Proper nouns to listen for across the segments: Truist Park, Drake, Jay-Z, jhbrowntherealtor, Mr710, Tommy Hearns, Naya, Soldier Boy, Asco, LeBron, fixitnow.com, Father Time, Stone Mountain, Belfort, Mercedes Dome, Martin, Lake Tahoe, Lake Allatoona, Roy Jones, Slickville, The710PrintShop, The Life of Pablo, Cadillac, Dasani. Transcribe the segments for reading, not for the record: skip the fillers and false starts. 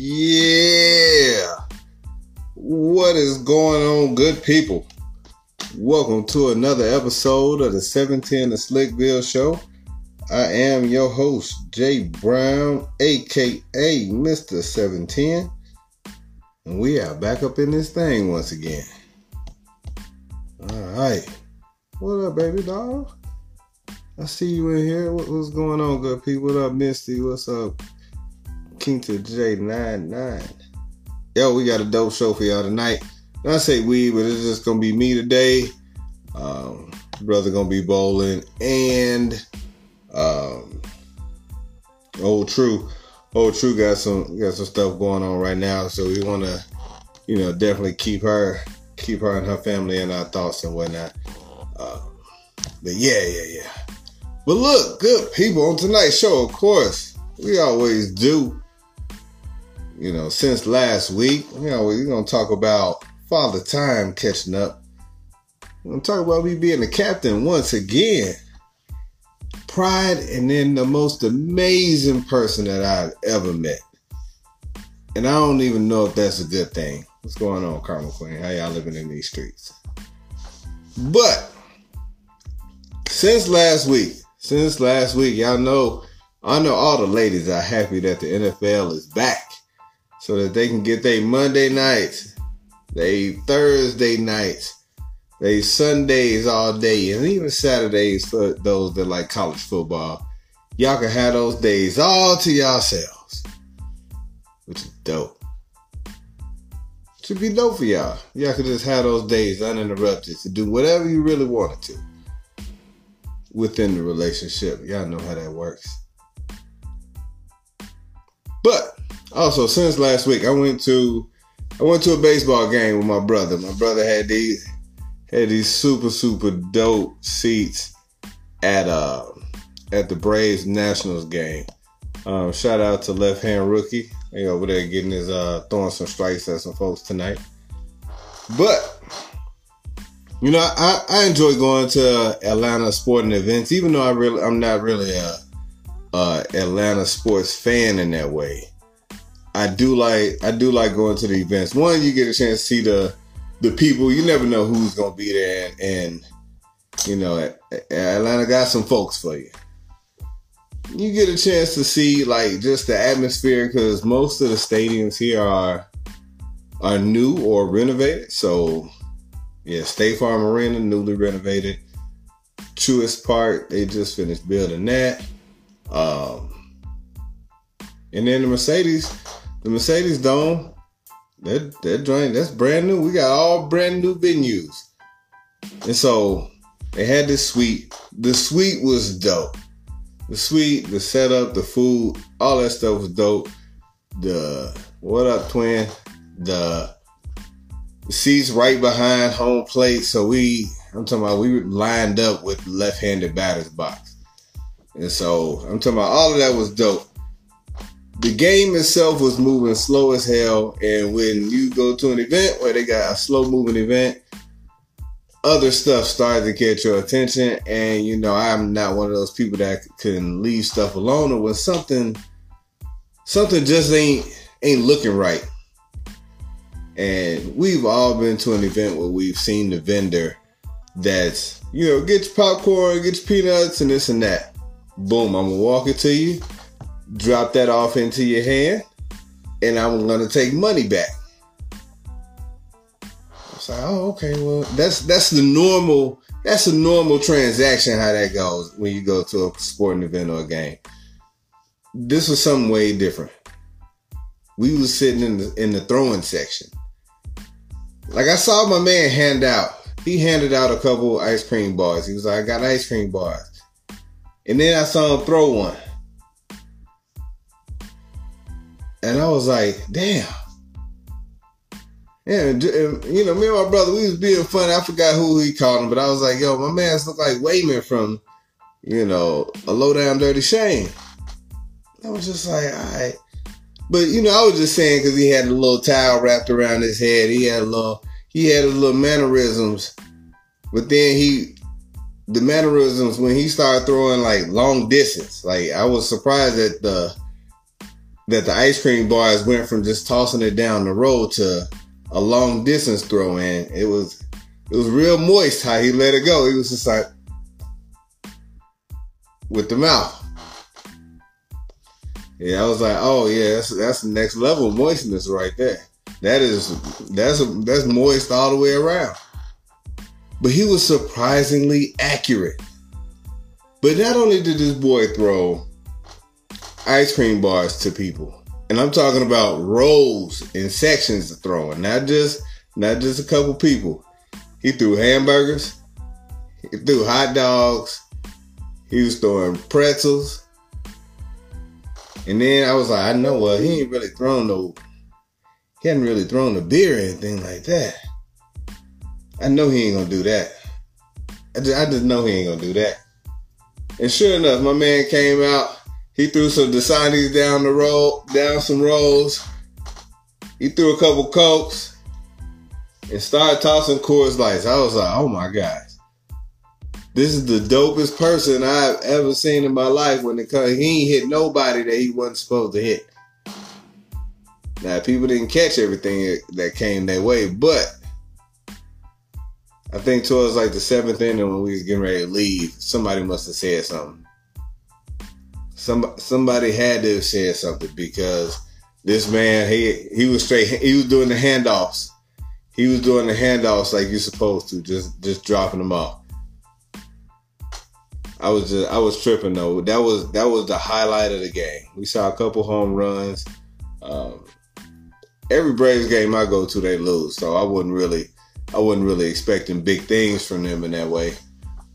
Yeah, what is going on, good people? Welcome to another episode of the 710 The Slickville Show. I am your host, Jay Brown, a.k.a. Mr. 710. And we are back up in this thing once again. All right. What up, baby dog? I see you in here. What's going on, good people? What up, Misty? What's up? King to J99. Yo, we got a dope show for y'all tonight. And I say we, but it's just gonna be me today. Brother gonna be bowling and Old True got some stuff going on right now. So we wanna, definitely keep her and her family in our thoughts and whatnot. But yeah. But look, good people, on tonight's show, of course, we always do. Since last week, we're going to talk about Father Time catching up. We're going to talk about me being the captain once again. Pride, and then the most amazing person that I've ever met. And I don't even know if that's a good thing. What's going on, Karma Queen? How y'all living in these streets? But since last week, y'all know, I know all the ladies are happy that the NFL is back. So that they can get their Monday nights, they Thursday nights, they Sundays all day, and even Saturdays for those that like college football. Y'all can have those days all to yourselves, which is dope. Should be dope for y'all. Y'all can just have those days uninterrupted to do whatever you really wanted to within the relationship. Y'all know how that works. But also, since last week, I went to a baseball game with my brother. My brother had these super dope seats at the Braves Nationals game. Shout out to left hand rookie. He over there getting his throwing some strikes at some folks tonight. But I enjoy going to Atlanta sporting events, even though I'm not really a Atlanta sports fan in that way. I do like going to the events. One, you get a chance to see the people. You never know who's gonna be there, and Atlanta got some folks for you. You get a chance to see like just the atmosphere, because most of the stadiums here are new or renovated. So yeah, State Farm Arena newly renovated. Truist Park, they just finished building that. And then the Mercedes Dome, that joint, that's brand new. We got all brand new venues. And so they had this suite. The suite was dope. The suite, the setup, the food, all that stuff was dope. What up, twin? The seats right behind home plate. So we lined up with the left-handed batter's box. And so I'm talking about all of that was dope. The game itself was moving slow as hell, and when you go to an event where they got a slow-moving event, other stuff started to catch your attention, and, I'm not one of those people that can leave stuff alone, or when something just ain't looking right. And we've all been to an event where we've seen the vendor that's, get your popcorn, get your peanuts, and this and that. Boom, I'm going to walk it to you. Drop that off into your hand, and I'm gonna take money back. It's like, oh, okay. Well, that's a normal transaction. How that goes when you go to a sporting event or a game. This was something way different. We was sitting in the throwing section. Like, I saw my man hand out. He handed out a couple ice cream bars. He was like, I got ice cream bars, and then I saw him throw one. And I was like, damn. Yeah, me and my brother, we was being funny. I forgot who he called him, but I was like, yo, my man's look like Wayman from, A Low Down Dirty Shame. I was just like, all right. But, I was just saying, because he had a little towel wrapped around his head. He had a little mannerisms. But then the mannerisms, when he started throwing, like, long distance. Like, I was surprised at the that the ice cream bars went from just tossing it down the road to a long distance throw in. It was real moist how he let it go. He was just like with the mouth. Yeah, I was like, oh yeah, that's the next level of moistness right there. That's moist all the way around. But he was surprisingly accurate. But not only did this boy throw ice cream bars to people, and I'm talking about rows and sections of throwing, not just a couple people. He threw hamburgers, he threw hot dogs, he was throwing pretzels. And then I was like, I know, well, he hadn't really thrown a beer or anything like that. I know he ain't gonna do that. I just know he ain't gonna do that. And sure enough, my man came out. He threw some Dasanis down the road, down some rows. He threw a couple Cokes and started tossing Coors Lights. I was like, oh my gosh. This is the dopest person I've ever seen in my life when it comes. He ain't hit nobody that he wasn't supposed to hit. Now, people didn't catch everything that came their way, but I think towards like the seventh inning when we was getting ready to leave, somebody must have said something. Somebody had to have said something, because this man, he was doing the handoffs. He was doing the handoffs like you're supposed to, just dropping them off. I was tripping though. That was the highlight of the game. We saw a couple home runs. Every Braves game I go to, they lose, so I wasn't really expecting big things from them in that way.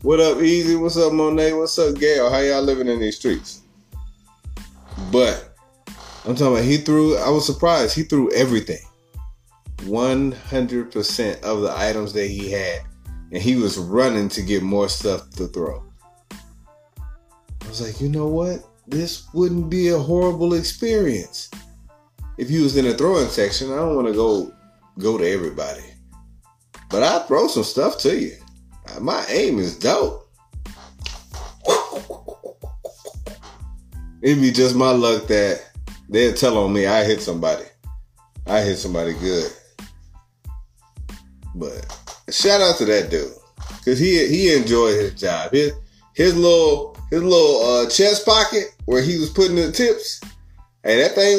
What up, Easy? What's up, Monet? What's up, Gail? How y'all living in these streets? But I'm talking about I was surprised. He threw everything. 100% of the items that he had. And he was running to get more stuff to throw. I was like, you know what? This wouldn't be a horrible experience. If he was in a throwing section, I don't want to go to everybody. But I'll throw some stuff to you. My aim is dope. It'd be just my luck that they'll tell on me I hit somebody. I hit somebody good. But shout out to that dude, because he enjoyed his job. His little chest pocket where he was putting the tips. Hey, that thing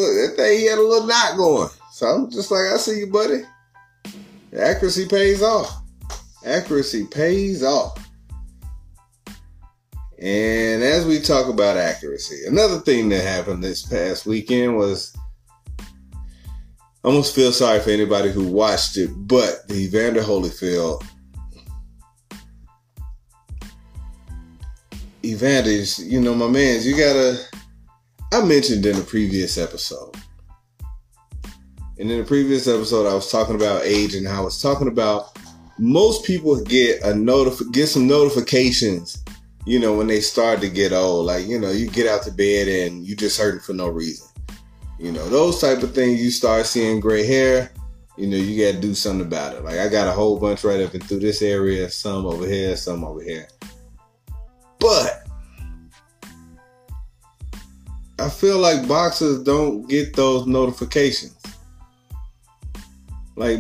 he had a little knot going. So I'm just like, I see you, buddy. The accuracy pays off. Accuracy pays off. And as we talk about accuracy, another thing that happened this past weekend was, I almost feel sorry for anybody who watched it, but the Evander Holyfield. Evanders, you know, my mans, I mentioned in the previous episode. And in the previous episode, I was talking about age, and I was talking about most people get some notifications, you know, when they start to get old. Like, you know, you get out to bed and you just hurting for no reason. You know, those type of things. You start seeing gray hair, you know, you got to do something about it. Like, I got a whole bunch right up and through this area, some over here, some over here. But I feel like boxers don't get those notifications. Like,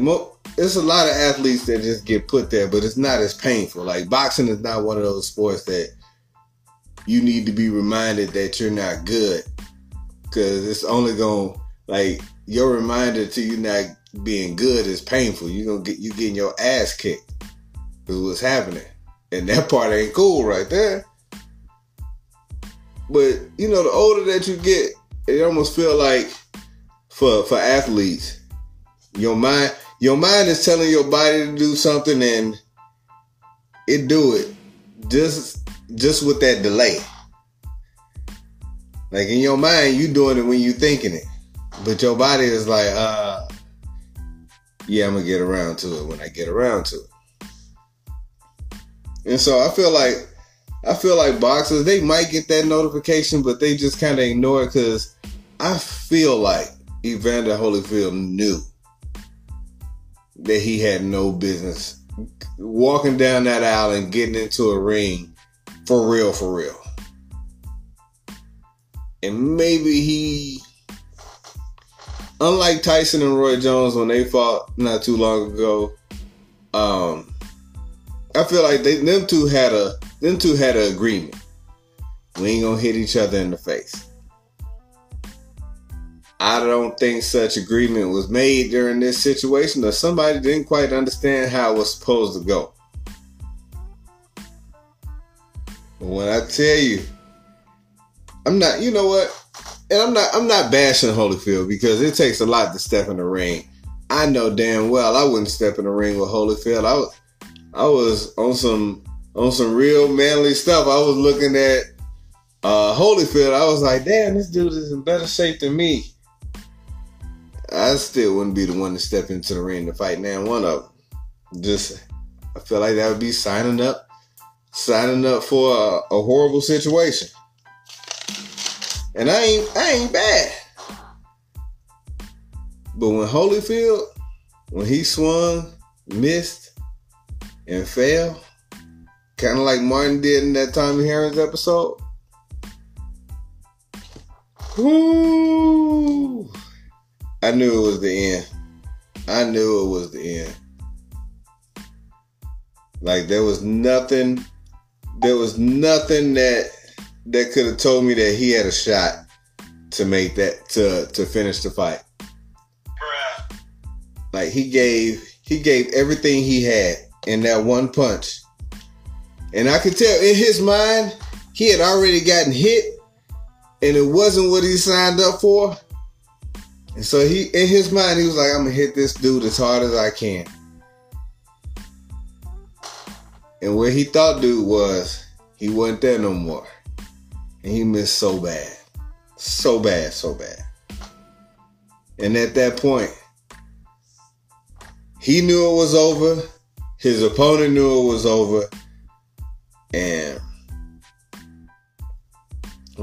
there's a lot of athletes that just get put there, but it's not as painful. Like, boxing is not one of those sports that you need to be reminded that you're not good, because it's only going, like, your reminder to you not being good is painful. You're getting your ass kicked is what's happening. And that part ain't cool right there. But, you know, the older that you get, it almost feel like for athletes, your mind is telling your body to do something, and it do it just with that delay. Like, in your mind, you doing it when you thinking it, but your body is like, yeah, I'm gonna get around to it when I get around to it. And so I feel like boxers, they might get that notification, but they just kind of ignore it, because I feel like Evander Holyfield knew that he had no business walking down that aisle and getting into a ring for real. And maybe he Unlike Tyson and Roy Jones when they fought not too long ago, I feel like them two had an agreement. We ain't gonna hit each other in the face. I don't think such agreement was made during this situation, or somebody didn't quite understand how it was supposed to go. When I tell you, I'm not, you know what? And I'm not bashing Holyfield, because it takes a lot to step in the ring. I know damn well I wouldn't step in the ring with Holyfield. I was on some real manly stuff. I was looking at Holyfield. I was like, damn, this dude is in better shape than me. I still wouldn't be the one to step into the ring to fight now one of them. Just, I feel like that would be signing up for a horrible situation. And I ain't bad. But when Holyfield, when he swung, missed, and fell, kind of like Martin did in that Tommy Hearns episode. Woo! I knew it was the end. Like, there was nothing that could have told me that he had a shot to make that, to finish the fight. Bruh. Like, he gave everything he had in that one punch. And I could tell in his mind, he had already gotten hit and it wasn't what he signed up for. And so in his mind, he was like, I'm gonna hit this dude as hard as I can. And where he thought dude was, he wasn't there no more. And he missed so bad. So bad. And at that point, he knew it was over. His opponent knew it was over. And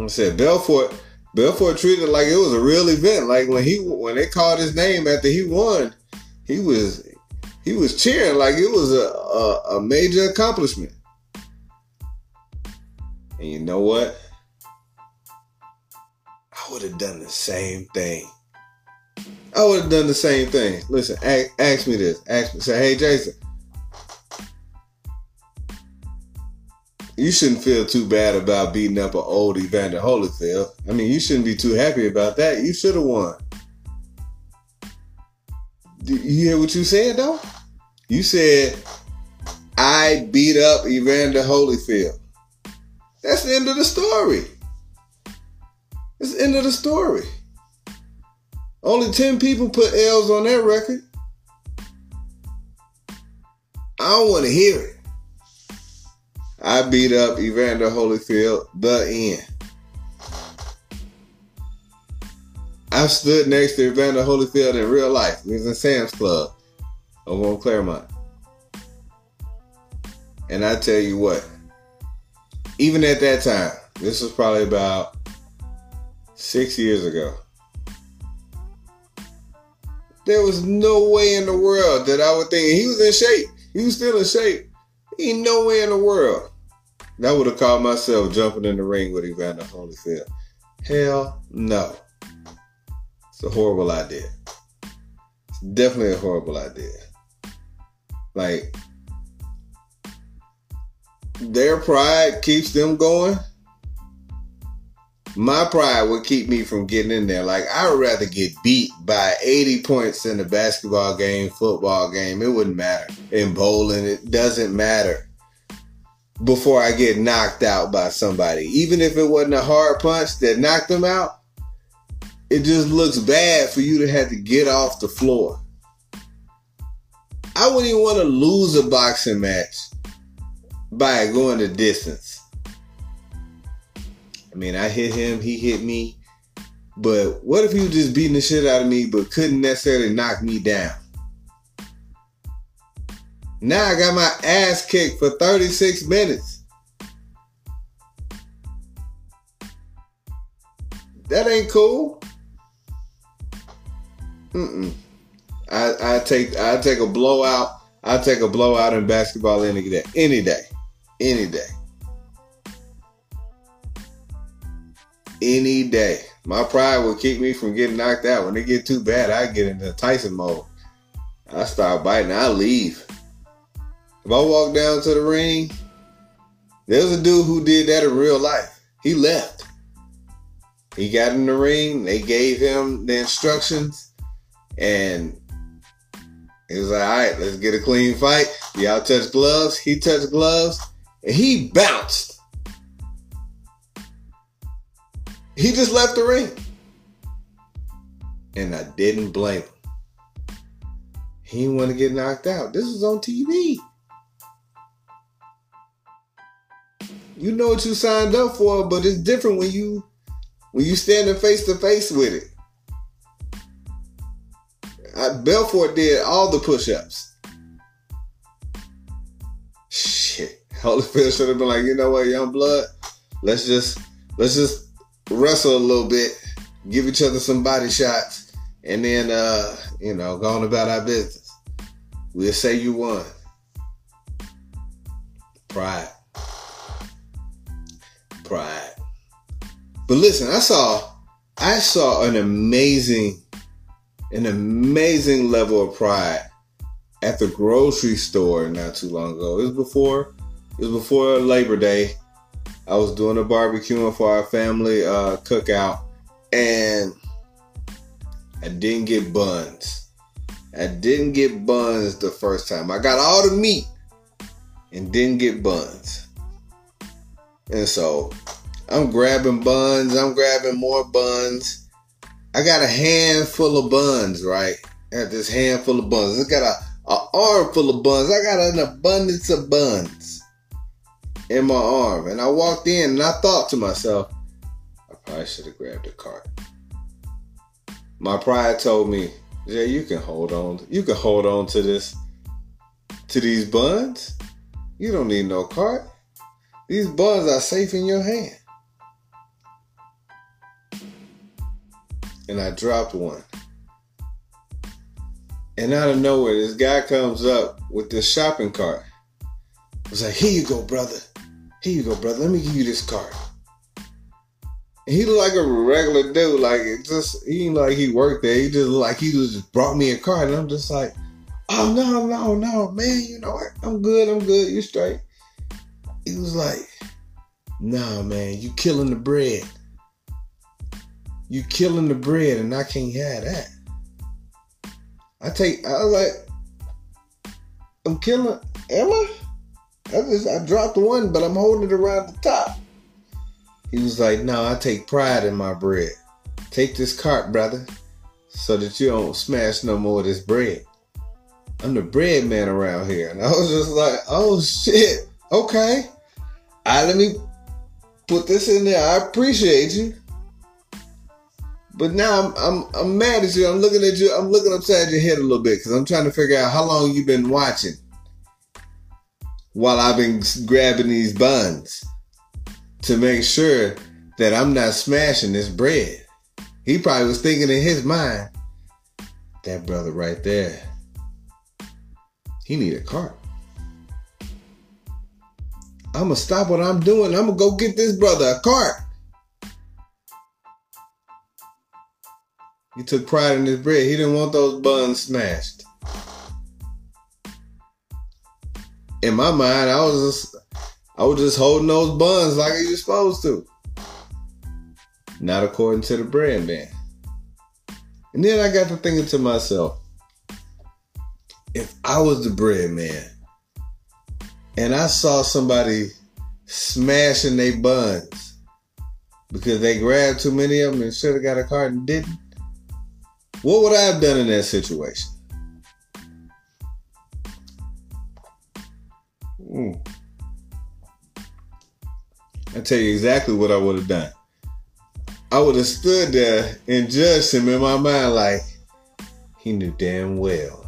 I said, Belfort treated it like it was a real event. Like when they called his name after he won, he was cheering like it was a major accomplishment. And you know what? I would have done the same thing. Listen, ask me this. Ask me. Say, hey, Jason, you shouldn't feel too bad about beating up an old Evander Holyfield. I mean, you shouldn't be too happy about that. You should have won. Do you hear what you said, though? You said, I beat up Evander Holyfield. That's the end of the story. It's the end of the story. Only 10 people put L's on their record. I don't want to hear it. I beat up Evander Holyfield, the end. I stood next to Evander Holyfield in real life. He was in Sam's Club over on Claremont. And I tell you what, even at that time, this was probably about 6 years ago, there was no way in the world that I would think he was in shape. He was still in shape. Ain't no way in the world that I would have called myself jumping in the ring with Evander Holyfield. Hell no. It's a horrible idea. It's definitely a horrible idea. Like, their pride keeps them going. My pride would keep me from getting in there. Like, I would rather get beat by 80 points in a basketball game, football game. It wouldn't matter. In bowling, it doesn't matter. Before I get knocked out by somebody. Even if it wasn't a hard punch that knocked them out, it just looks bad for you to have to get off the floor. I wouldn't even want to lose a boxing match by going the distance. I mean, I hit him, he hit me. But what if he was just beating the shit out of me but couldn't necessarily knock me down? Now I got my ass kicked for 36 minutes. That ain't cool. I take a blowout. I take a blowout in basketball any day. Any day. My pride will keep me from getting knocked out. When it get too bad, I get into Tyson mode. I start biting. I leave. If I walk down to the ring, there's a dude who did that in real life. He left. He got in the ring. They gave him the instructions. And he was like, all right, let's get a clean fight. Y'all touch gloves. He touched gloves. And he bounced. He just left the ring. And I didn't blame him. He didn't want to get knocked out. This is on TV. You know what you signed up for, but it's different when you standing face to face with it. Belfort did all the push-ups. Shit. Holyfield should have been like, you know what, young blood? Let's just wrestle a little bit, give each other some body shots, and then go on about our business. We'll say you won. Pride. But listen, I saw an amazing level of pride at the grocery store not too long ago. It was before Labor Day. I was doing a barbecuing for our family cookout, and I didn't get buns. I didn't get buns the first time. I got all the meat and didn't get buns. And so I'm grabbing buns. I'm grabbing more buns. I got a handful of buns, right? I got this handful of buns. I got an armful of buns. I got an abundance of buns in my arm. And I walked in and I thought to myself, I probably should have grabbed a cart. My pride told me, yeah, you can hold on to these buns. You don't need no cart. These buns are safe in your hand. And I dropped one. And out of nowhere, this guy comes up with this shopping cart. I was like, here you go, brother. Let me give you this card. He looked like a regular dude. He ain't like he worked there. He just looked like he just brought me a card. And I'm just like, oh, no, man. You know what? I'm good. You straight. He was like, nah, man, you killing the bread, and I can't have that. I'm killing, am I? I dropped one, but I'm holding it around the top. He was like, no, I take pride in my bread. Take this cart, brother, so that you don't smash no more of this bread. I'm the bread man around here. And I was just like, oh, shit. Okay. Let me put this in there. I appreciate you. But now I'm mad at you. I'm looking at you. I'm looking upside your head a little bit because I'm trying to figure out how long you've been watching while I've been grabbing these buns to make sure that I'm not smashing this bread. He probably was thinking in his mind, that brother right there, he need a cart. I'm going to stop what I'm doing. I'm going to go get this brother a cart. He took pride in his bread. He didn't want those buns smashed. In my mind, I was just holding those buns like you're supposed to. Not according to the brand man. And then I got to thinking to myself, if I was the bread man and I saw somebody smashing their buns because they grabbed too many of them and should have got a cart and didn't, what would I have done in that situation? I'll tell you exactly what I would have done. I would have stood there and judged him in my mind like, he knew damn well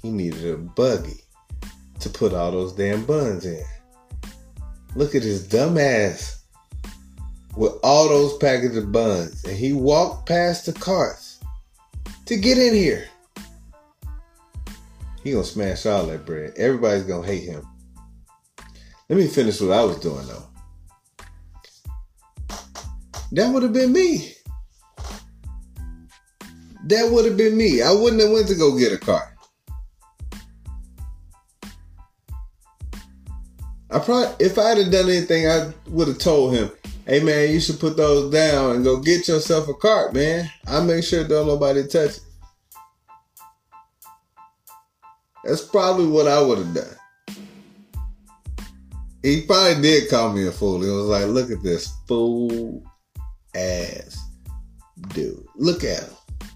he needed a buggy to put all those damn buns in. Look at his dumb ass with all those packages of buns. And he walked past the carts to get in here. He gonna smash all that bread. Everybody's gonna hate him. Let me finish what I was doing, though. That would have been me. that would have been me. I wouldn't have went to go get a car. I probably, if I'd have done anything, I would have told him, hey man, you should put those down and go get yourself a cart, man. I'll make sure don't nobody touch it. That's probably what I would have done. He probably did call me a fool. He was like, look at this fool ass dude. Look at him.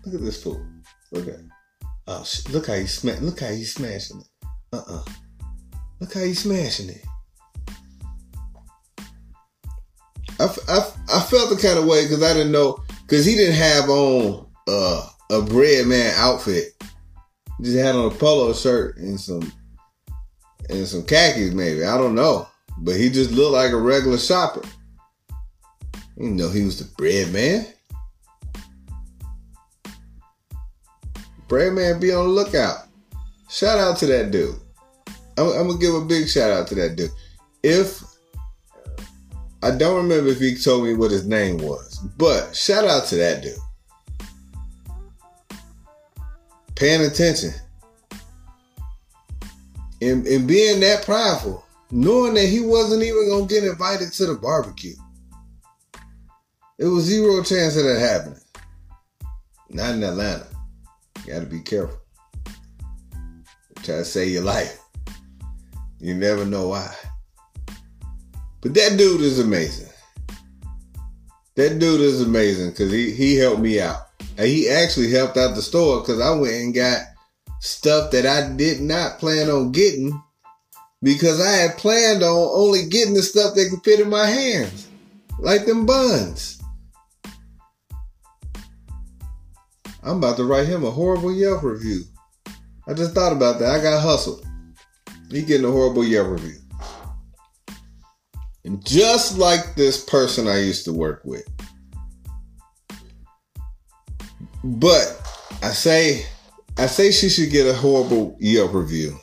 Look at this fool. Look at him. Oh, look how he's smashing. Look how he's smashing it. Look how he's smashing it. I felt the kind of way because I didn't know, because he didn't have on a bread man outfit. He just had on a polo shirt and some khakis maybe. I don't know. But he just looked like a regular shopper. You know, he was the bread man. Bread man, be on the lookout. Shout out to that dude. I'm going to give a big shout out to that dude. If I don't remember if he told me what his name was, but shout out to that dude. Paying attention. And being that prideful, knowing that he wasn't even going to get invited to the barbecue. It was zero chance of that happening. Not in Atlanta. You got to be careful. Try to save your life. You never know why. But that dude is amazing. That dude is amazing because he helped me out. And he actually helped out the store because I went and got stuff that I did not plan on getting because I had planned on only getting the stuff that could fit in my hands. Like them buns. I'm about to write him a horrible Yelp review. I just thought about that. I got hustled. He getting a horrible Yelp review. And just like this person I used to work with. But I say she should get a horrible Yelp review.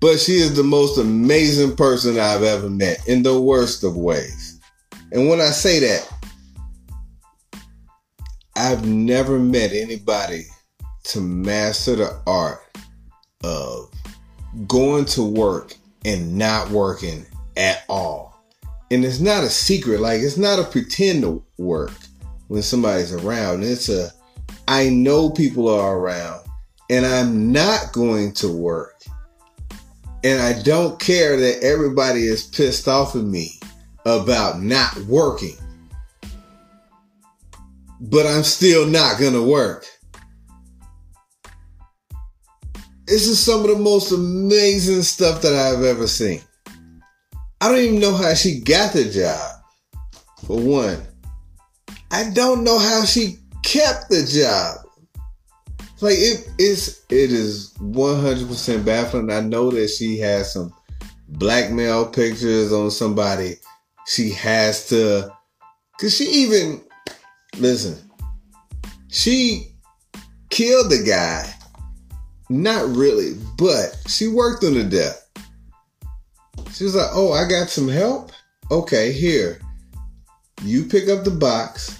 But she is the most amazing person I've ever met in the worst of ways. And when I say that, I've never met anybody to master the art of going to work and not working at all. And it's not a secret. Like, it's not a pretend to work when somebody's around. It's a, I know people are around and I'm not going to work. And I don't care that everybody is pissed off at me about not working. But I'm still not going to work. This is some of the most amazing stuff that I've ever seen. I don't even know how she got the job, for one. I don't know how she kept the job. Like, it is 100% baffling. I know that she has some blackmail pictures on somebody. She has to, because she killed the guy. Not really, but she worked on the death. She was like, oh, I got some help? Okay, here. You pick up the box.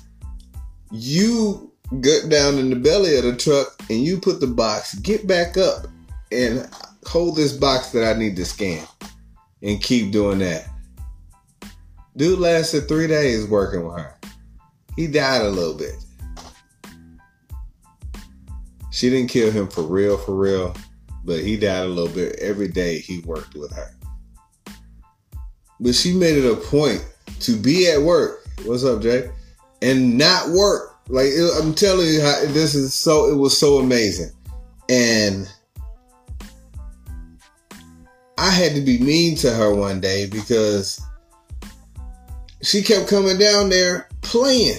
You get down in the belly of the truck and you put the box. Get back up and hold this box that I need to scan. And keep doing that. Dude lasted 3 days working with her. He died a little bit. She didn't kill him for real. But he died a little bit every day he worked with her. But she made it a point to be at work. What's up, Jay? And not work. Like, I'm telling you, it was so amazing. And I had to be mean to her one day because she kept coming down there playing.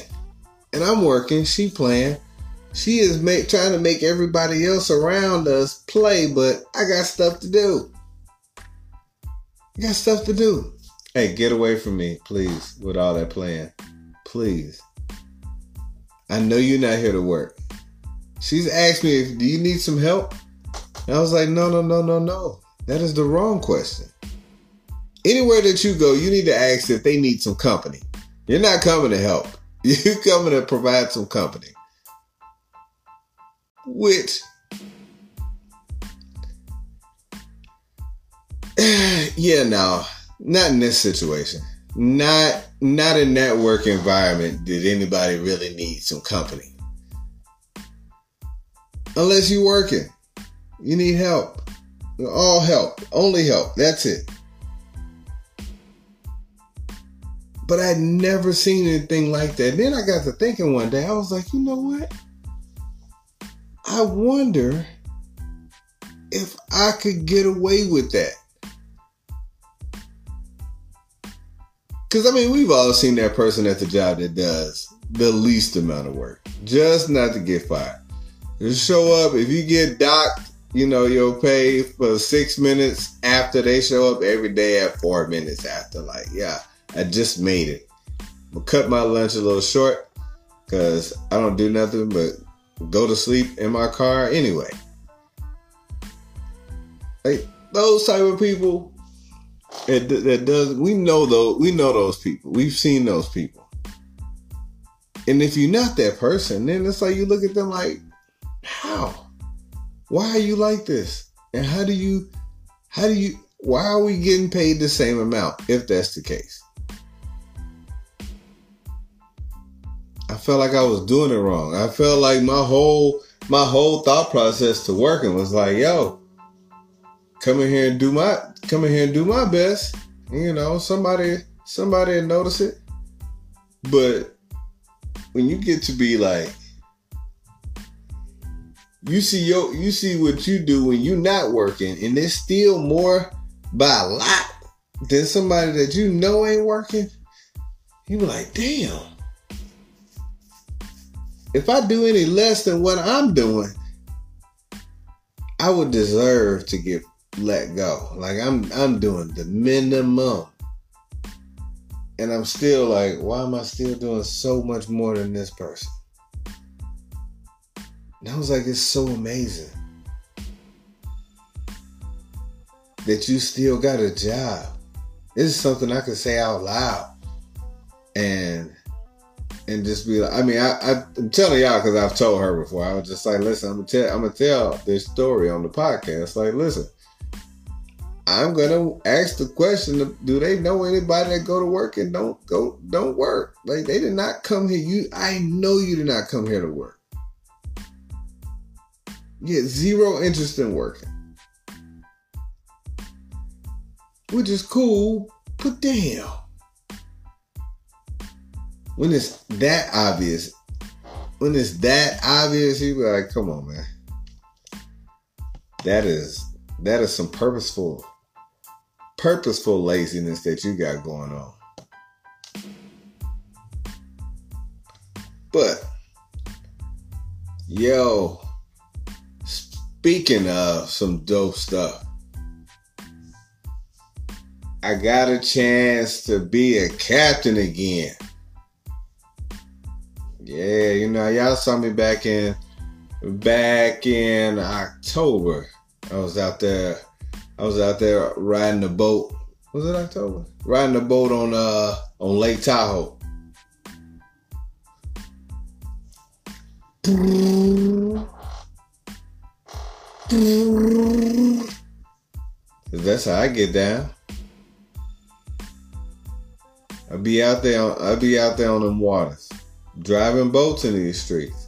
And I'm working, she playing. She is trying to make everybody else around us play, but I got stuff to do. I got stuff to do. Hey, get away from me, please, with all that playing. Please. I know you're not here to work. She's asked me, do you need some help? And I was like, no. That is the wrong question. Anywhere that you go, you need to ask if they need some company. You're not coming to help. You're coming to provide some company. with yeah, no, not in this situation. Not in that work environment did anybody really need some company. Unless you're working. You need help. All help. Only help. That's it. But I'd never seen anything like that. Then I got to thinking one day. I was like, you know what? I wonder if I could get away with that. Because, I mean, we've all seen that person at the job that does the least amount of work. Just not to get fired. Just show up. If you get docked, you know, you'll pay for 6 minutes after they show up every day at 4 minutes after. Like, yeah, I just made it. I'll cut my lunch a little short because I don't do nothing but go to sleep in my car anyway. Like, those type of people... That does we know those people. We've seen those people. And if you're not that person, then it's like you look at them like, how? Why are you like this? And how do you why are we getting paid the same amount if that's the case? I felt like I was doing it wrong. I felt like my whole thought process to working was like, yo, come in here and do my best. You know, somebody notice it. But when you get to be like, you see what you do when you're not working, and it's still more by a lot than somebody that you know ain't working, you be like, damn. If I do any less than what I'm doing, I would deserve to get let go. Like I'm doing the minimum, and I'm still like, why am I still doing so much more than this person? And I was like, it's so amazing that you still got a job. This is something I could say out loud and just be like, I mean, I'm telling y'all because I've told her before. I was just like, listen, I'm gonna tell this story on the podcast. Like, listen, I'm gonna ask the question: do they know anybody that go to work and don't work? Like, they did not come here. I know you did not come here to work. You had zero interest in working, which is cool. But damn, when it's that obvious, you be like, come on, man. That is some purposeful laziness that you got going on. But, yo, speaking of some dope stuff, I got a chance to be a captain again. Yeah, you know, y'all saw me back in October. I was out there riding the boat. Was it October? Riding the boat on Lake Tahoe. That's how I get down. I'll be out there on them waters, driving boats in these streets.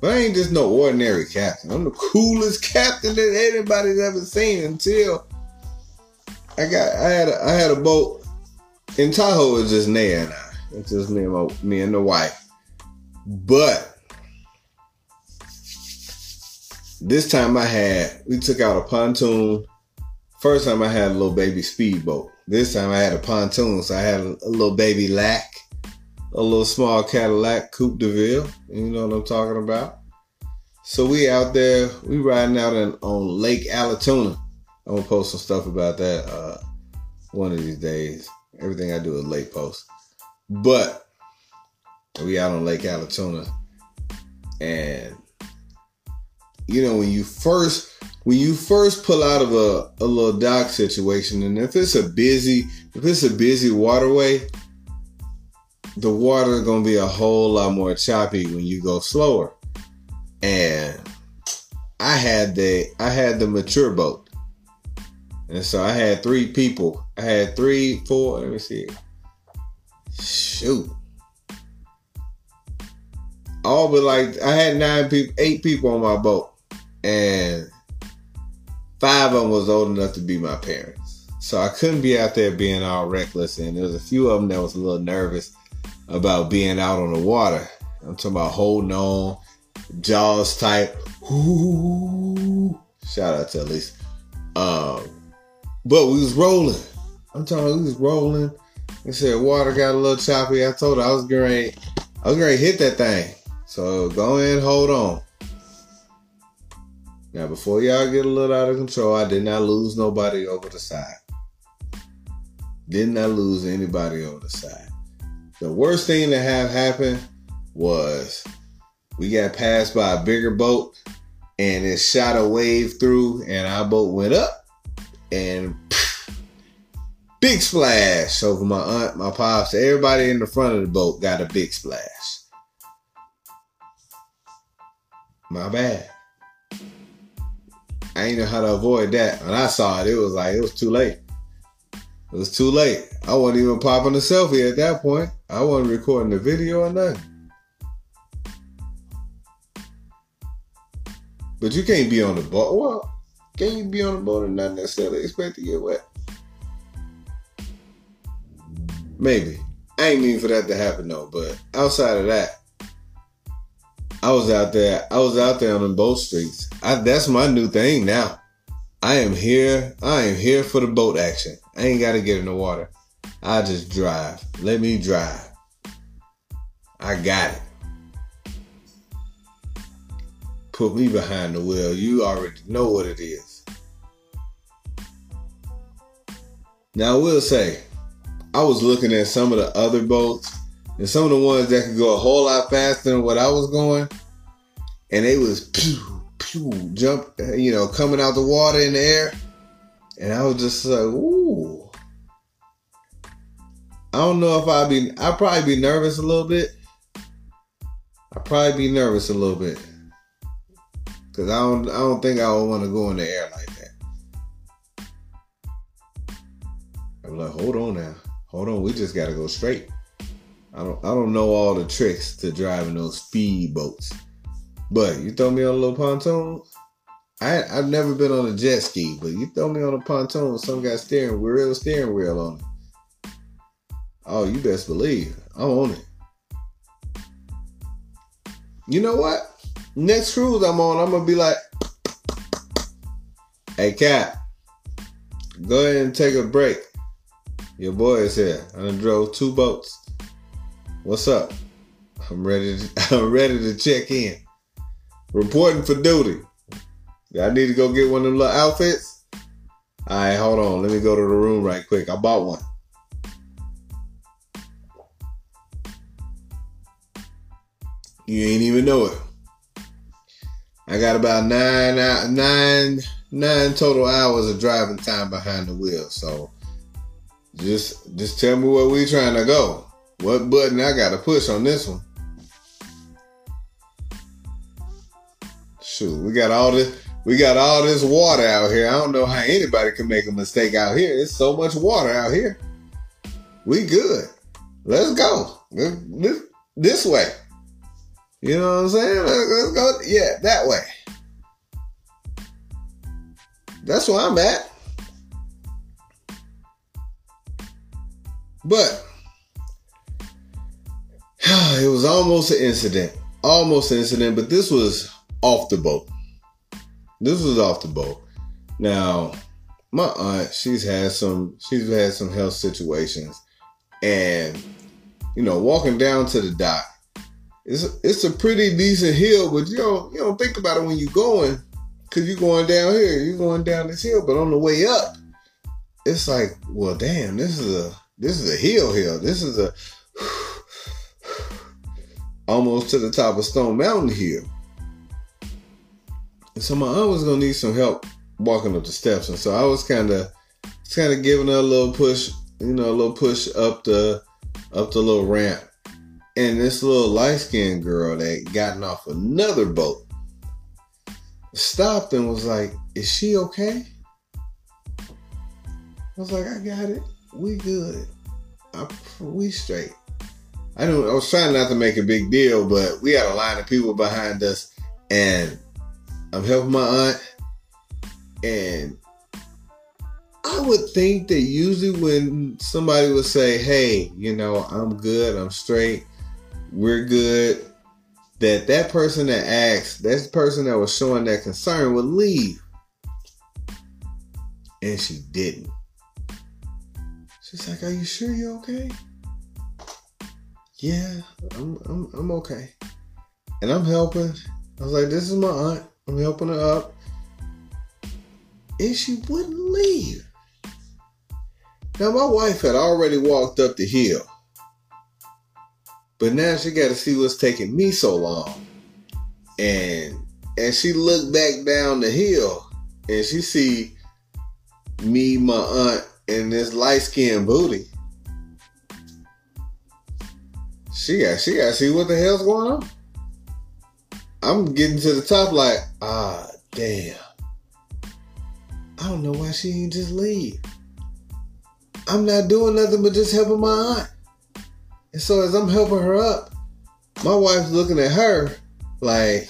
But I ain't just no ordinary captain. I'm the coolest captain that anybody's ever seen until I had a boat in Tahoe. It's just Naya and I. It's just me and the wife. But this time we took out a pontoon. First time I had a little baby speedboat. This time I had a pontoon, so I had a little baby lack. A little small Cadillac Coupe de Ville. You know what I'm talking about. So we out there. We riding out on Lake Allatoona. I'm going to post some stuff about that one of these days. Everything I do is late post. But we out on Lake Allatoona. And, you know, when you first pull out of a little dock situation, and if it's a busy waterway, the water is going to be a whole lot more choppy when you go slower. and I had the mature boat. And so I had three people. I had four, let me see. Shoot. All but like, I had 8 people on my boat. And 5 of them was old enough to be my parents. So I couldn't be out there being all reckless. And there was a few of them that was a little nervous about being out on the water. I'm talking about holding on, jaws tight. Ooh. Shout out to Elise. But we was rolling. I'm talking about we was rolling. They said water got a little choppy. I told her I was gonna hit that thing. So go in, hold on. Now before y'all get a little out of control, I did not lose nobody over the side. Did not lose anybody over the side. The worst thing that have happened was we got passed by a bigger boat and it shot a wave through and our boat went up and big splash over my aunt, my pops, everybody in the front of the boat got a big splash. My bad. I ain't know how to avoid that. When I saw it, it was too late. It was too late. I wasn't even popping a selfie at that point. I wasn't recording the video or nothing. But you can't be on the boat. Well, can't you be on the boat and not necessarily expect to get wet? Maybe. I ain't mean for that to happen though, but outside of that, I was out there on the boat streets. That's my new thing now. I am here for the boat action. I ain't gotta get in the water. I just drive. Let me drive. I got it. Put me behind the wheel. You already know what it is. Now I will say, I was looking at some of the other boats and some of the ones that could go a whole lot faster than what I was going. And they was pew, pew, jump, coming out the water in the air. And I was just like, ooh. I don't know if I'd probably be nervous a little bit. Cause I don't think I would want to go in the air like that. I'm like, hold on now. Hold on, we just gotta go straight. I don't know all the tricks to driving those speed boats, but you throw me on a little pontoon. I've never been on a jet ski, but you throw me on a pontoon, some guy steering wheel on it. Oh, you best believe I'm on it. You know what? Next cruise I'm on, I'm gonna be like, "Hey, Cap, go ahead and take a break. Your boy is here. I done drove 2 boats. What's up? I'm ready to check in. Reporting for duty. I need to go get one of them little outfits. All right, hold on. Let me go to the room right quick. I bought one." You ain't even know it. I got about 9 total hours of driving time behind the wheel, so. Just tell me where we trying to go. What button I gotta push on this one? Shoot, we got all this water out here. I don't know how anybody can make a mistake out here. There's so much water out here. We good. Let's go. This way. You know what I'm saying? Let's go. Yeah, that way. That's where I'm at. But it was almost an incident, but this was off the boat. Now, my aunt, she's had some health situations, and walking down to the dock, it's a pretty decent hill, but you don't think about it when you're going, because you're going down here, you're going down this hill, but on the way up, it's like, well, damn, this is a hill. This is a almost to the top of Stone Mountain hill. And so my aunt was gonna need some help walking up the steps, and so I was kind of giving her a little push, up the little ramp. And this little light skinned girl that had gotten off another boat stopped and was like, "Is she okay?" I was like, "I got it. We good. We straight." I was trying not to make a big deal, but we had a line of people behind us, and I'm helping my aunt, and I would think that usually when somebody would say, "Hey, I'm good, I'm straight, we're good," that person that asked, that person that was showing that concern would leave. And she didn't. She's like, "Are you sure you're okay?" "Yeah, I'm okay." And I'm helping. I was like, "This is my aunt. I'm helping her up." And she wouldn't leave. Now, my wife had already walked up the hill. But now she got to see what's taking me so long. And she looked back down the hill. And she see me, my aunt, and this light-skinned booty. She got to see what the hell's going on. I'm getting to the top like, damn. I don't know why she ain't just leave. I'm not doing nothing but just helping my aunt. And so as I'm helping her up, my wife's looking at her like,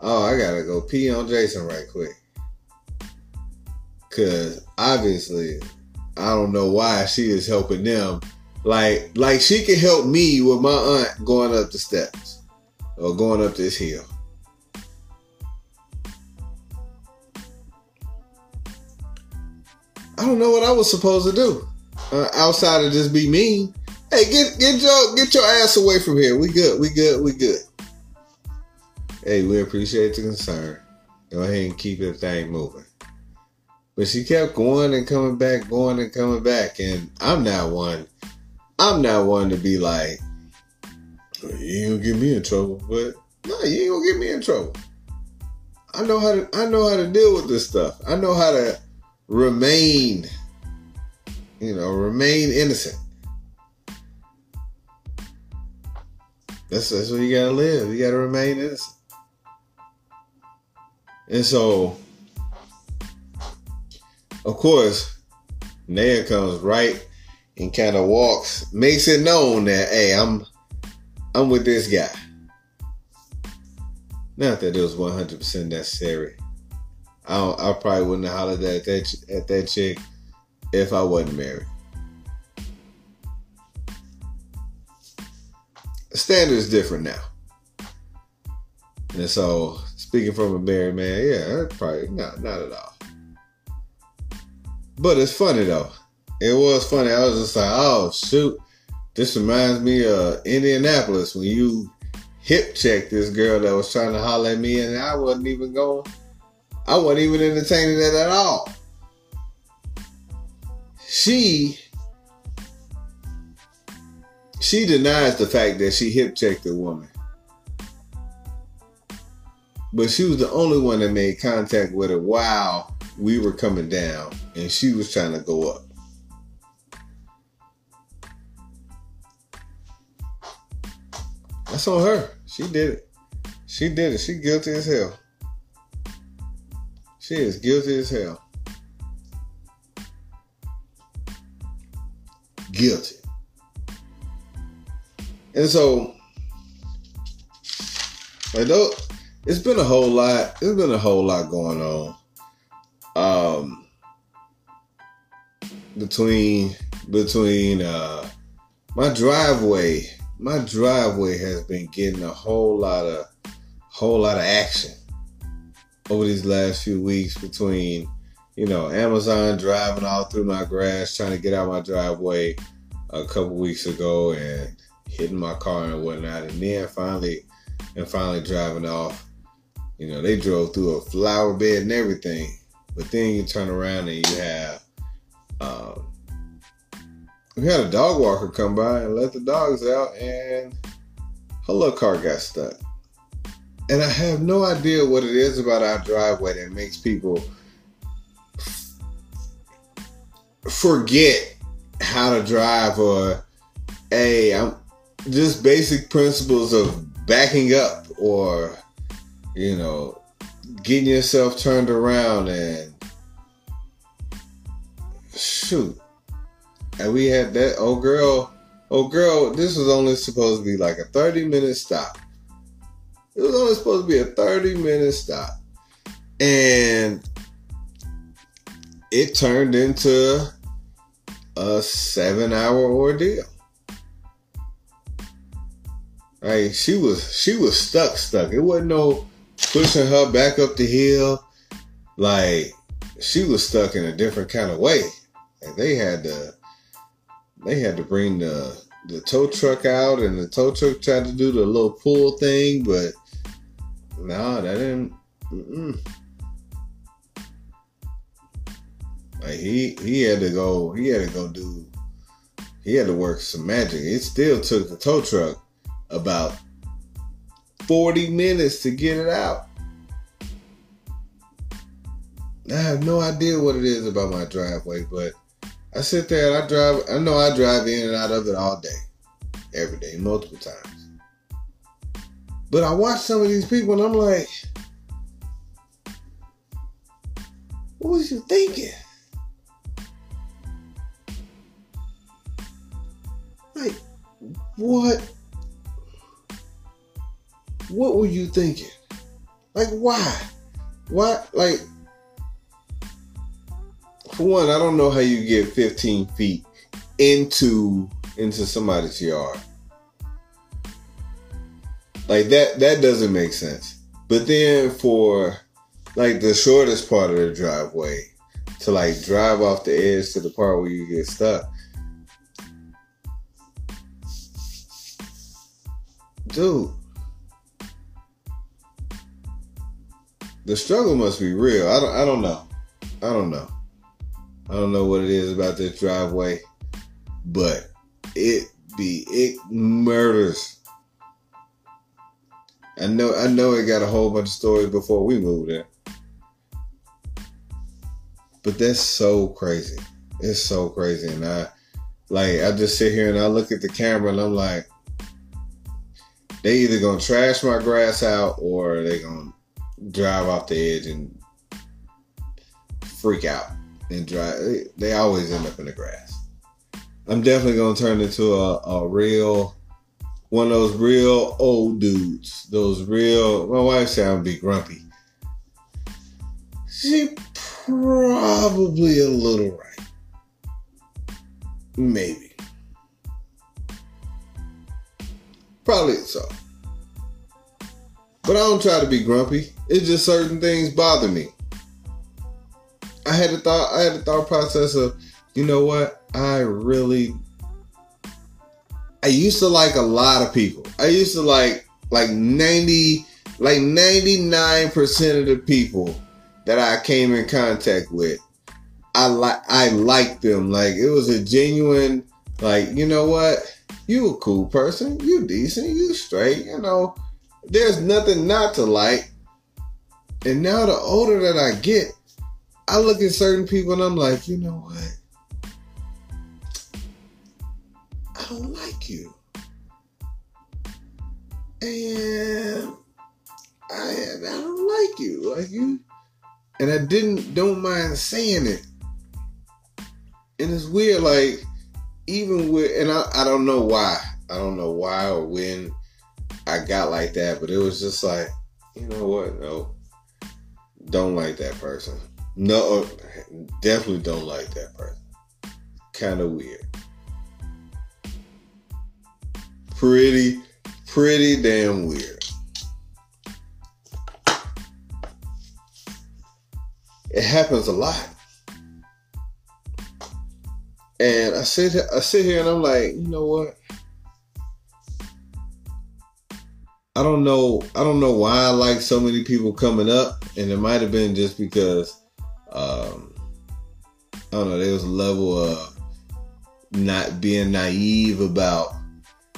"Oh, I gotta go pee on Jason right quick." 'Cause obviously, I don't know why she is helping them. Like she can help me with my aunt going up the steps or going up this hill. I don't know what I was supposed to do outside of just be mean. "Hey, get your ass away from here. We good. Hey, we appreciate the concern. Go ahead and keep the thing moving." But she kept going and coming back. And I'm not one to be like, "You ain't gonna get me in trouble." But no, you ain't gonna get me in trouble. I know how to deal with this stuff. I know how to remain innocent. That's where you gotta live. You gotta remain innocent. And so, of course, Naya comes right and kind of walks, makes it known that, "Hey, I'm with this guy." Not that it was 100% necessary. I probably wouldn't have hollered at that chick if I wasn't married. The standard is different now. And so, speaking from a married man, yeah, probably not at all. But it's funny, though. It was funny. I was just like, "Oh, shoot. This reminds me of Indianapolis when you hip-checked this girl that was trying to holler at me and I wasn't even going. I wasn't even entertaining it at all." She denies the fact that she hip-checked the woman. But she was the only one that made contact with her while we were coming down and she was trying to go up. That's on her. She did it. She guilty as hell. She is guilty as hell. Guilty. And so, it's been a whole lot going on. Between my driveway. My driveway has been getting a whole lot of action over these last few weeks between, Amazon driving all through my grass, trying to get out my driveway a couple weeks ago and hitting my car and whatnot. And then finally driving off. They drove through a flower bed and everything. But then you turn around and you have, we had a dog walker come by and let the dogs out and her little car got stuck. And I have no idea what it is about our driveway that makes people forget how to drive or, hey, I'm just basic principles of backing up or, getting yourself turned around and shoot. And we had that old girl, this was only supposed to be like a 30-minute stop. It was only supposed to be a 30-minute stop. And it turned into a 7-hour ordeal. Like she was stuck. It wasn't no pushing her back up the hill. Like she was stuck in a different kind of way. Like they had to bring the tow truck out, and the tow truck tried to do the little pull thing, but no, that didn't. Mm-mm. Like he had to work some magic. It still took the tow truck about 40 minutes to get it out. I have no idea what it is about my driveway, but I sit there and I know I drive in and out of it all day, every day, multiple times. But I watch some of these people and I'm like, what was you thinking? Like, what were you thinking? Like, why? Like, for one, I don't know how you get 15 feet into somebody's yard. Like that doesn't make sense. But then for like the shortest part of the driveway to like drive off the edge to the part where you get stuck. Dude, the struggle must be real. I don't know. I don't know what it is about this driveway, but it murders. I know it got a whole bunch of stories before we moved in. But that's so crazy. It's so crazy. And I just sit here and I look at the camera and I'm like, they either gonna trash my grass out or they gonna drive off the edge and freak out and drive. They always end up in the grass. I'm definitely gonna turn into a real one of those real old dudes. My wife said I'm gonna be grumpy. She probably a little right. Maybe. Probably so. But I don't try to be grumpy. It's just certain things bother me. I had a thought process of, you know what? I used to like a lot of people. I used to like 99% of the people that I came in contact with. I liked them. Like it was a genuine, like, you know what? You a cool person. You decent. You straight. You know, there's nothing not to like. And now the older that I get, I look at certain people and I'm like, you know what? I don't like you. And I don't like you. Like you. And I don't mind saying it. And it's weird, like, even with, and I don't know why. I don't know why or when I got like that, but it was just like, you know what? No, don't like that person. No, definitely don't like that person. Kind of weird. Pretty damn weird. It happens a lot. And I sit here and I'm like, you know what? I don't know why I like so many people coming up, and it might have been just because I don't know, there was a level of not being naive about,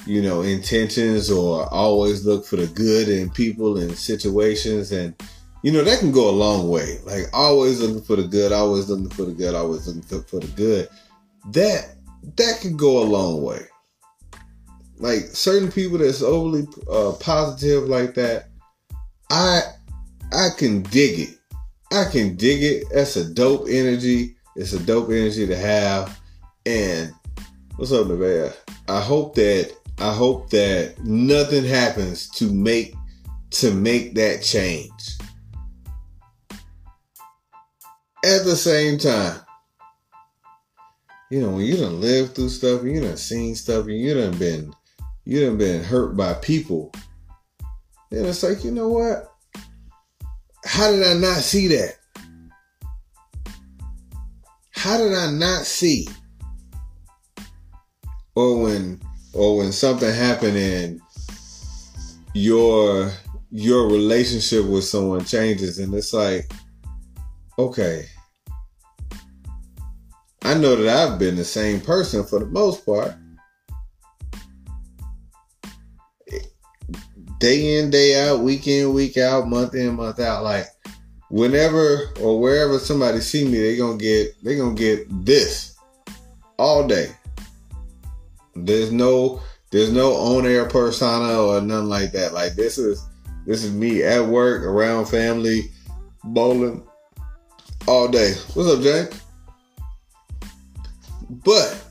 you know, intentions, or always look for the good in people and situations, and you know, that can go a long way. Like always looking for the good. That could go a long way. Like certain people that's overly positive like that, I I can dig it. I can dig it. That's a dope energy. It's a dope energy to have. And what's up, Nevada? I hope that nothing happens to make that change. At the same time, you know, when you done lived through stuff, and you done seen stuff, and you done been hurt by people, then it's like, you know what? How did I not see that? How did I not see? Or when something happened and your relationship with someone changes, and it's like, okay, I know that I've been the same person for the most part, day in, day out, week in, week out, month in, month out. Like, whenever or wherever somebody see me, they gonna get this all day. There's no on-air persona or nothing like that. Like, this is me at work, around family, bowling, all day. What's up, Jay? But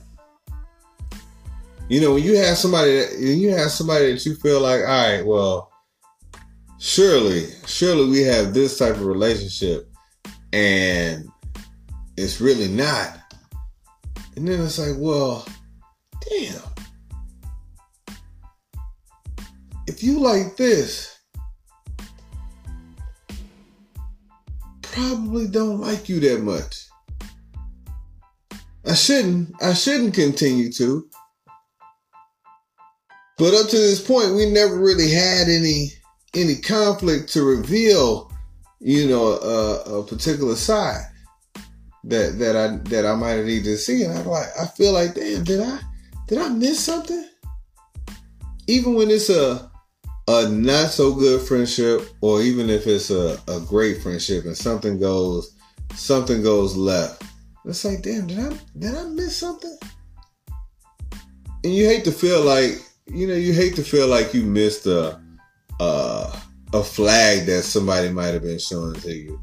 you know, when you have somebody that you feel like, all right, well, surely we have this type of relationship, and it's really not. And then it's like, well, damn. If you like this, probably don't like you that much. I shouldn't continue to. But up to this point, we never really had any conflict to reveal, you know, a particular side that I might have needed to see. And I feel like, damn, did I miss something? Even when it's a not so good friendship, or even if it's a great friendship and something goes left, it's like, damn, did I miss something? And you hate to feel like you missed a flag that somebody might have been showing to you.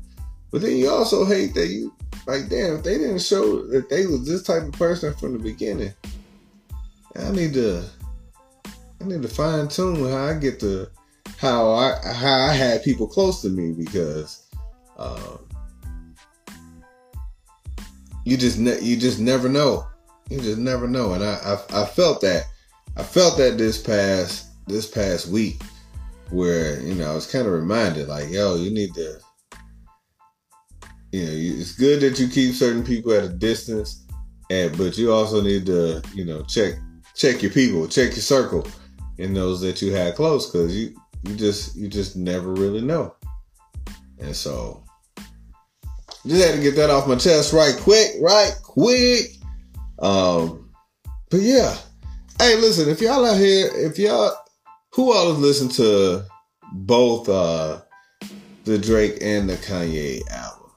But then you also hate that you, like, damn, if they didn't show that they was this type of person from the beginning, I need to fine tune how I had people close to me, because you just never know. You just never know. And I felt that this past week, where, you know, I was kind of reminded, like, yo, you need to, you know, it's good that you keep certain people at a distance, but you also need to, you know, check your people, check your circle, and those that you had close, because you just never really know. And so, just had to get that off my chest right quick. But yeah, hey, listen, if y'all out here, who all has listened to both the Drake and the Kanye album?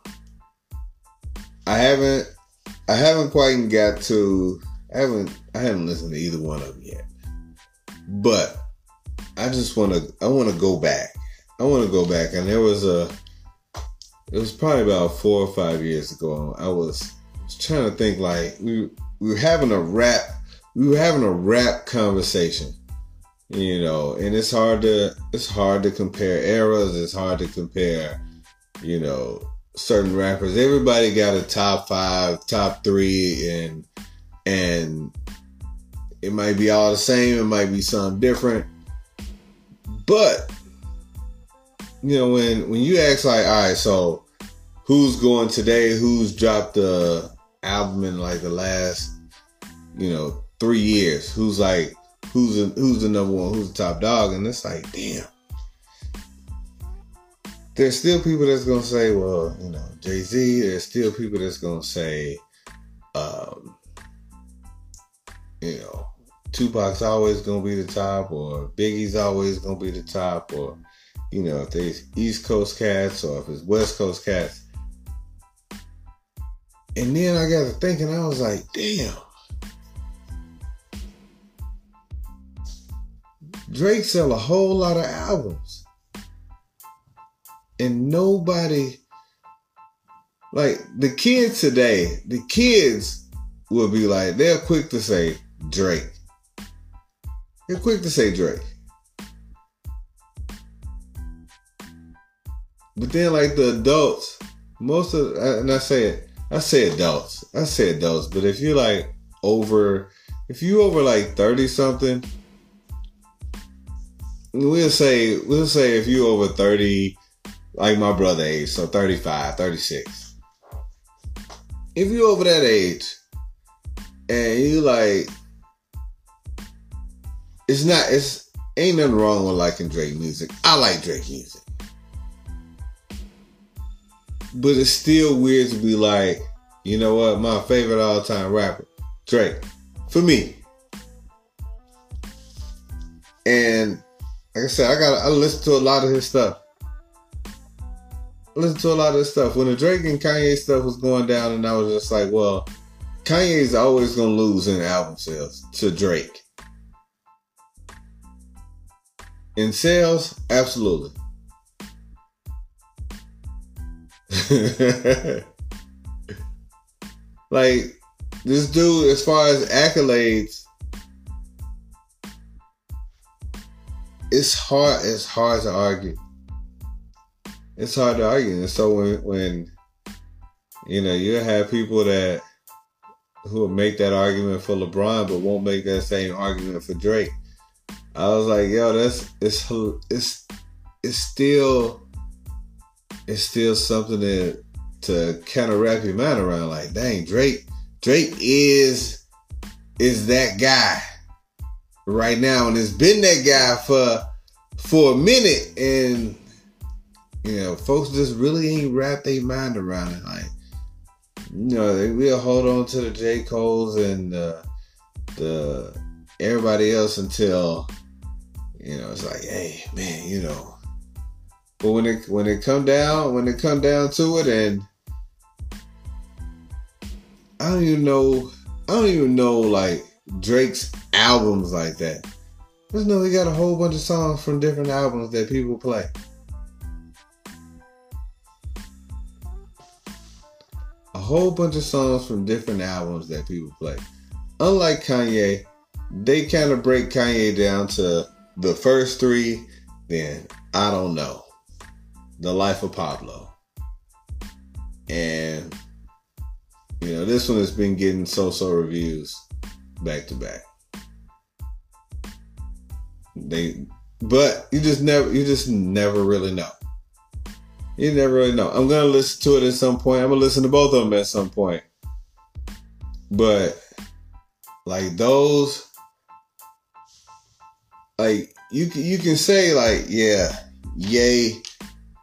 I haven't listened to either one of them yet. But I want to go back. And it was probably about 4 or 5 years ago. I was trying to think, like, we were having a rap. We were having a rap conversation, you know, and it's hard to compare eras. It's hard to compare, you know, certain rappers. Everybody got a top five, top three, and it might be all the same. It might be something different. But, you know, when you ask, like, all right, so who's going today? Who's dropped the album in, like, the last, you know, 3 years, who's the number one, who's the top dog? And it's like, damn, there's still people that's gonna say, well, you know, Jay-Z. There's still people that's gonna say, you know, Tupac's always gonna be the top, or Biggie's always gonna be the top, or, you know, if there's East Coast cats, or if it's West Coast cats. And then I got to thinking, I was like, damn, Drake sell a whole lot of albums. and nobody, like the kids today, the kids will be like, they're quick to say Drake. They're quick to say Drake. But then like the adults, most of, and I say adults, but if you're like over like 30 something, we'll say if you over 30, like my brother age, so 35, 36. If you over that age and you like, ain't nothing wrong with liking Drake music. I like Drake music. But it's still weird to be like, you know what, my favorite all-time rapper, Drake, for me. And like I said, I listen to a lot of his stuff. When the Drake and Kanye stuff was going down, and I was just like, well, Kanye's always going to lose in album sales to Drake. In sales, absolutely. Like, this dude, as far as accolades, it's hard to argue. And so when you know, you'll have people that who will make that argument for LeBron but won't make that same argument for Drake. I was like, yo, it's still something to kind of wrap your mind around. Like, dang, Drake is that guy right now, and it's been that guy for a minute, and you know, folks just really ain't wrapped their mind around it. Like, you know, they will hold on to the J. Cole's and the everybody else until, you know, it's like, hey man, you know. But when it come down to it, and I don't even know like Drake's albums like that. Just know he got a whole bunch of songs from different albums that people play. Unlike Kanye, they kind of break Kanye down to the first three, then I Don't Know, The Life of Pablo, and you know, this one has been getting so-so reviews back to back. But you just never really know. You never really know. I'm gonna listen to it at some point. I'm gonna listen to both of them at some point. But like those, like you can say like, yeah, Yay.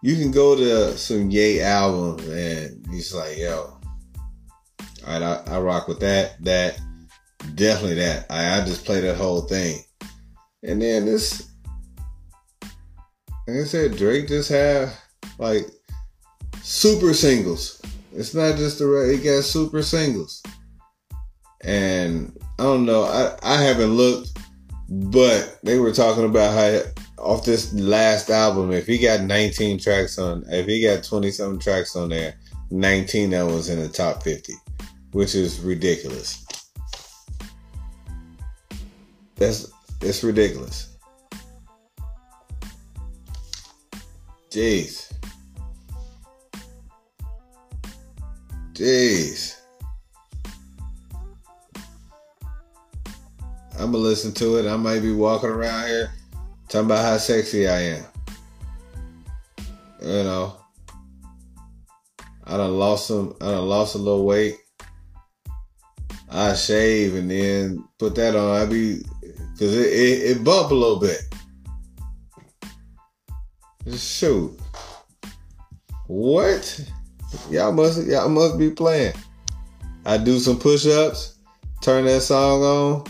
You can go to some Yay albums and he's like, yo, alright, I rock with that, definitely that. I just play that whole thing. And then this, like I said, Drake just have like super singles. It's not just he got super singles. And I don't know, I haven't looked, but they were talking about how off this last album, if he got 19 tracks on, if he got 20-something tracks on there, 19 that was in the top 50, which is ridiculous. It's ridiculous. Jeez. I'm going to listen to it. I might be walking around here talking about how sexy I am. You know, I done lost a little weight. I shave and then put that on. Because it bump a little bit. Shoot. What? Y'all must be playing. I do some push-ups. Turn that song on.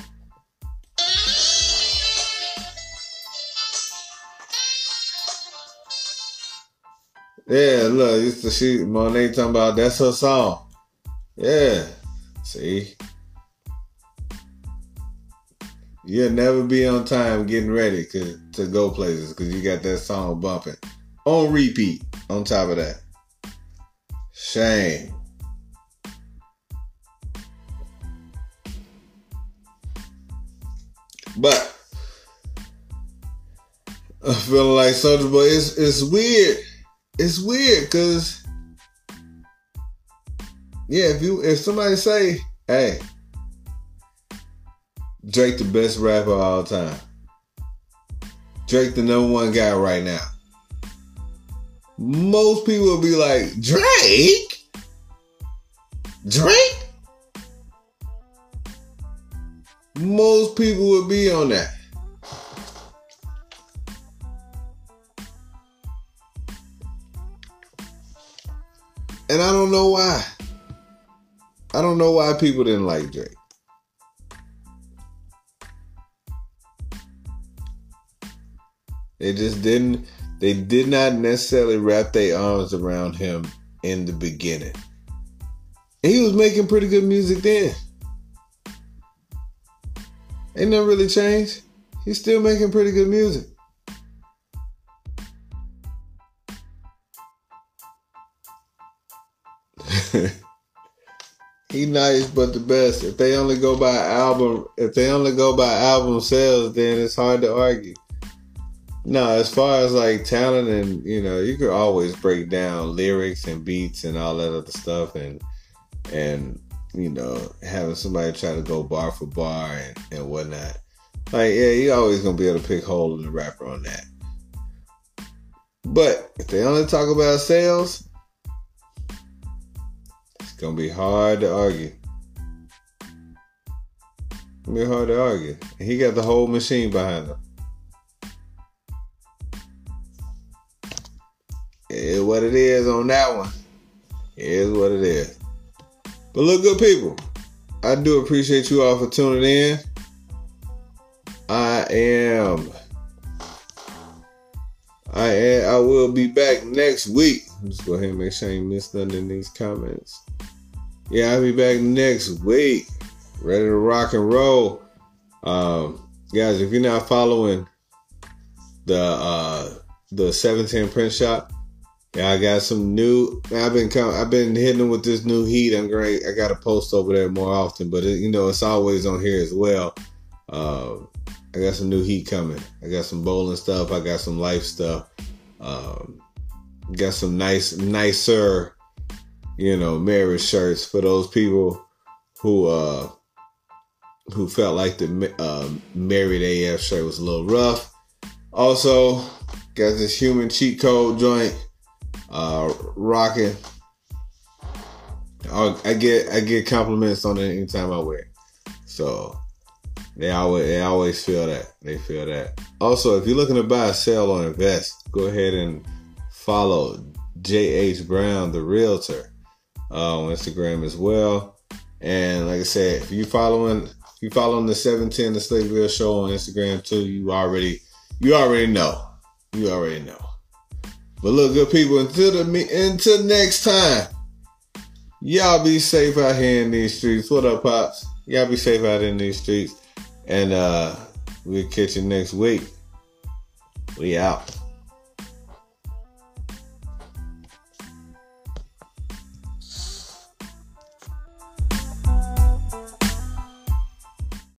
Yeah, look, it's Monet talking about that's her song. Yeah. See? You'll never be on time getting ready to go places because you got that song bumping. on repeat on top of that. Shame. But I feel like Soldier Boy, it's weird. It's weird because, yeah, if somebody say, hey, Drake the best rapper of all time, Drake the number one guy right now, most people will be like, Drake? Drake? Most people would be on that. And I don't know why. I don't know why people didn't like Drake. They just didn't. They did not necessarily wrap their arms around him in the beginning. And he was making pretty good music then. Ain't nothing really changed. He's still making pretty good music. He nice, but the best. If they only go by album sales, then it's hard to argue. No, as far as like talent and, you know, you could always break down lyrics and beats and all that other stuff, and you know, having somebody try to go bar for bar and whatnot. Like, yeah, you're always gonna be able to pick hole in the rapper on that. But if they only talk about sales, gonna be hard to argue. It'll be hard to argue. And he got the whole machine behind him. Is what it is on that one. Is what it is. But look, good people, I do appreciate you all for tuning in. I will be back next week. Just go ahead and make sure I ain't missed nothing in these comments. Yeah, I'll be back next week. Ready to rock and roll. Guys, if you're not following the 710 print shop, yeah, I got some new. I've been hitting them with this new heat. I'm great. I got to post over there more often, but it, you know, it's always on here as well. I got some new heat coming. I got some bowling stuff. I got some life stuff. Got some nicer, you know, marriage shirts for those people who felt like the married AF shirt was a little rough. Also, got this human cheat code joint rocking. I get compliments on it anytime I wear it. So they always feel that. They feel that. Also, if you're looking to buy, sell, or invest, go ahead and follow J.H. Brown, the realtor, on Instagram as well. And like I said, if you following the 710, the Slickville Show on Instagram too, you already know. You already know. But look, good people, until next time, y'all be safe out here in these streets. What up, Pops? Y'all be safe out in these streets. And we'll catch you next week. We out.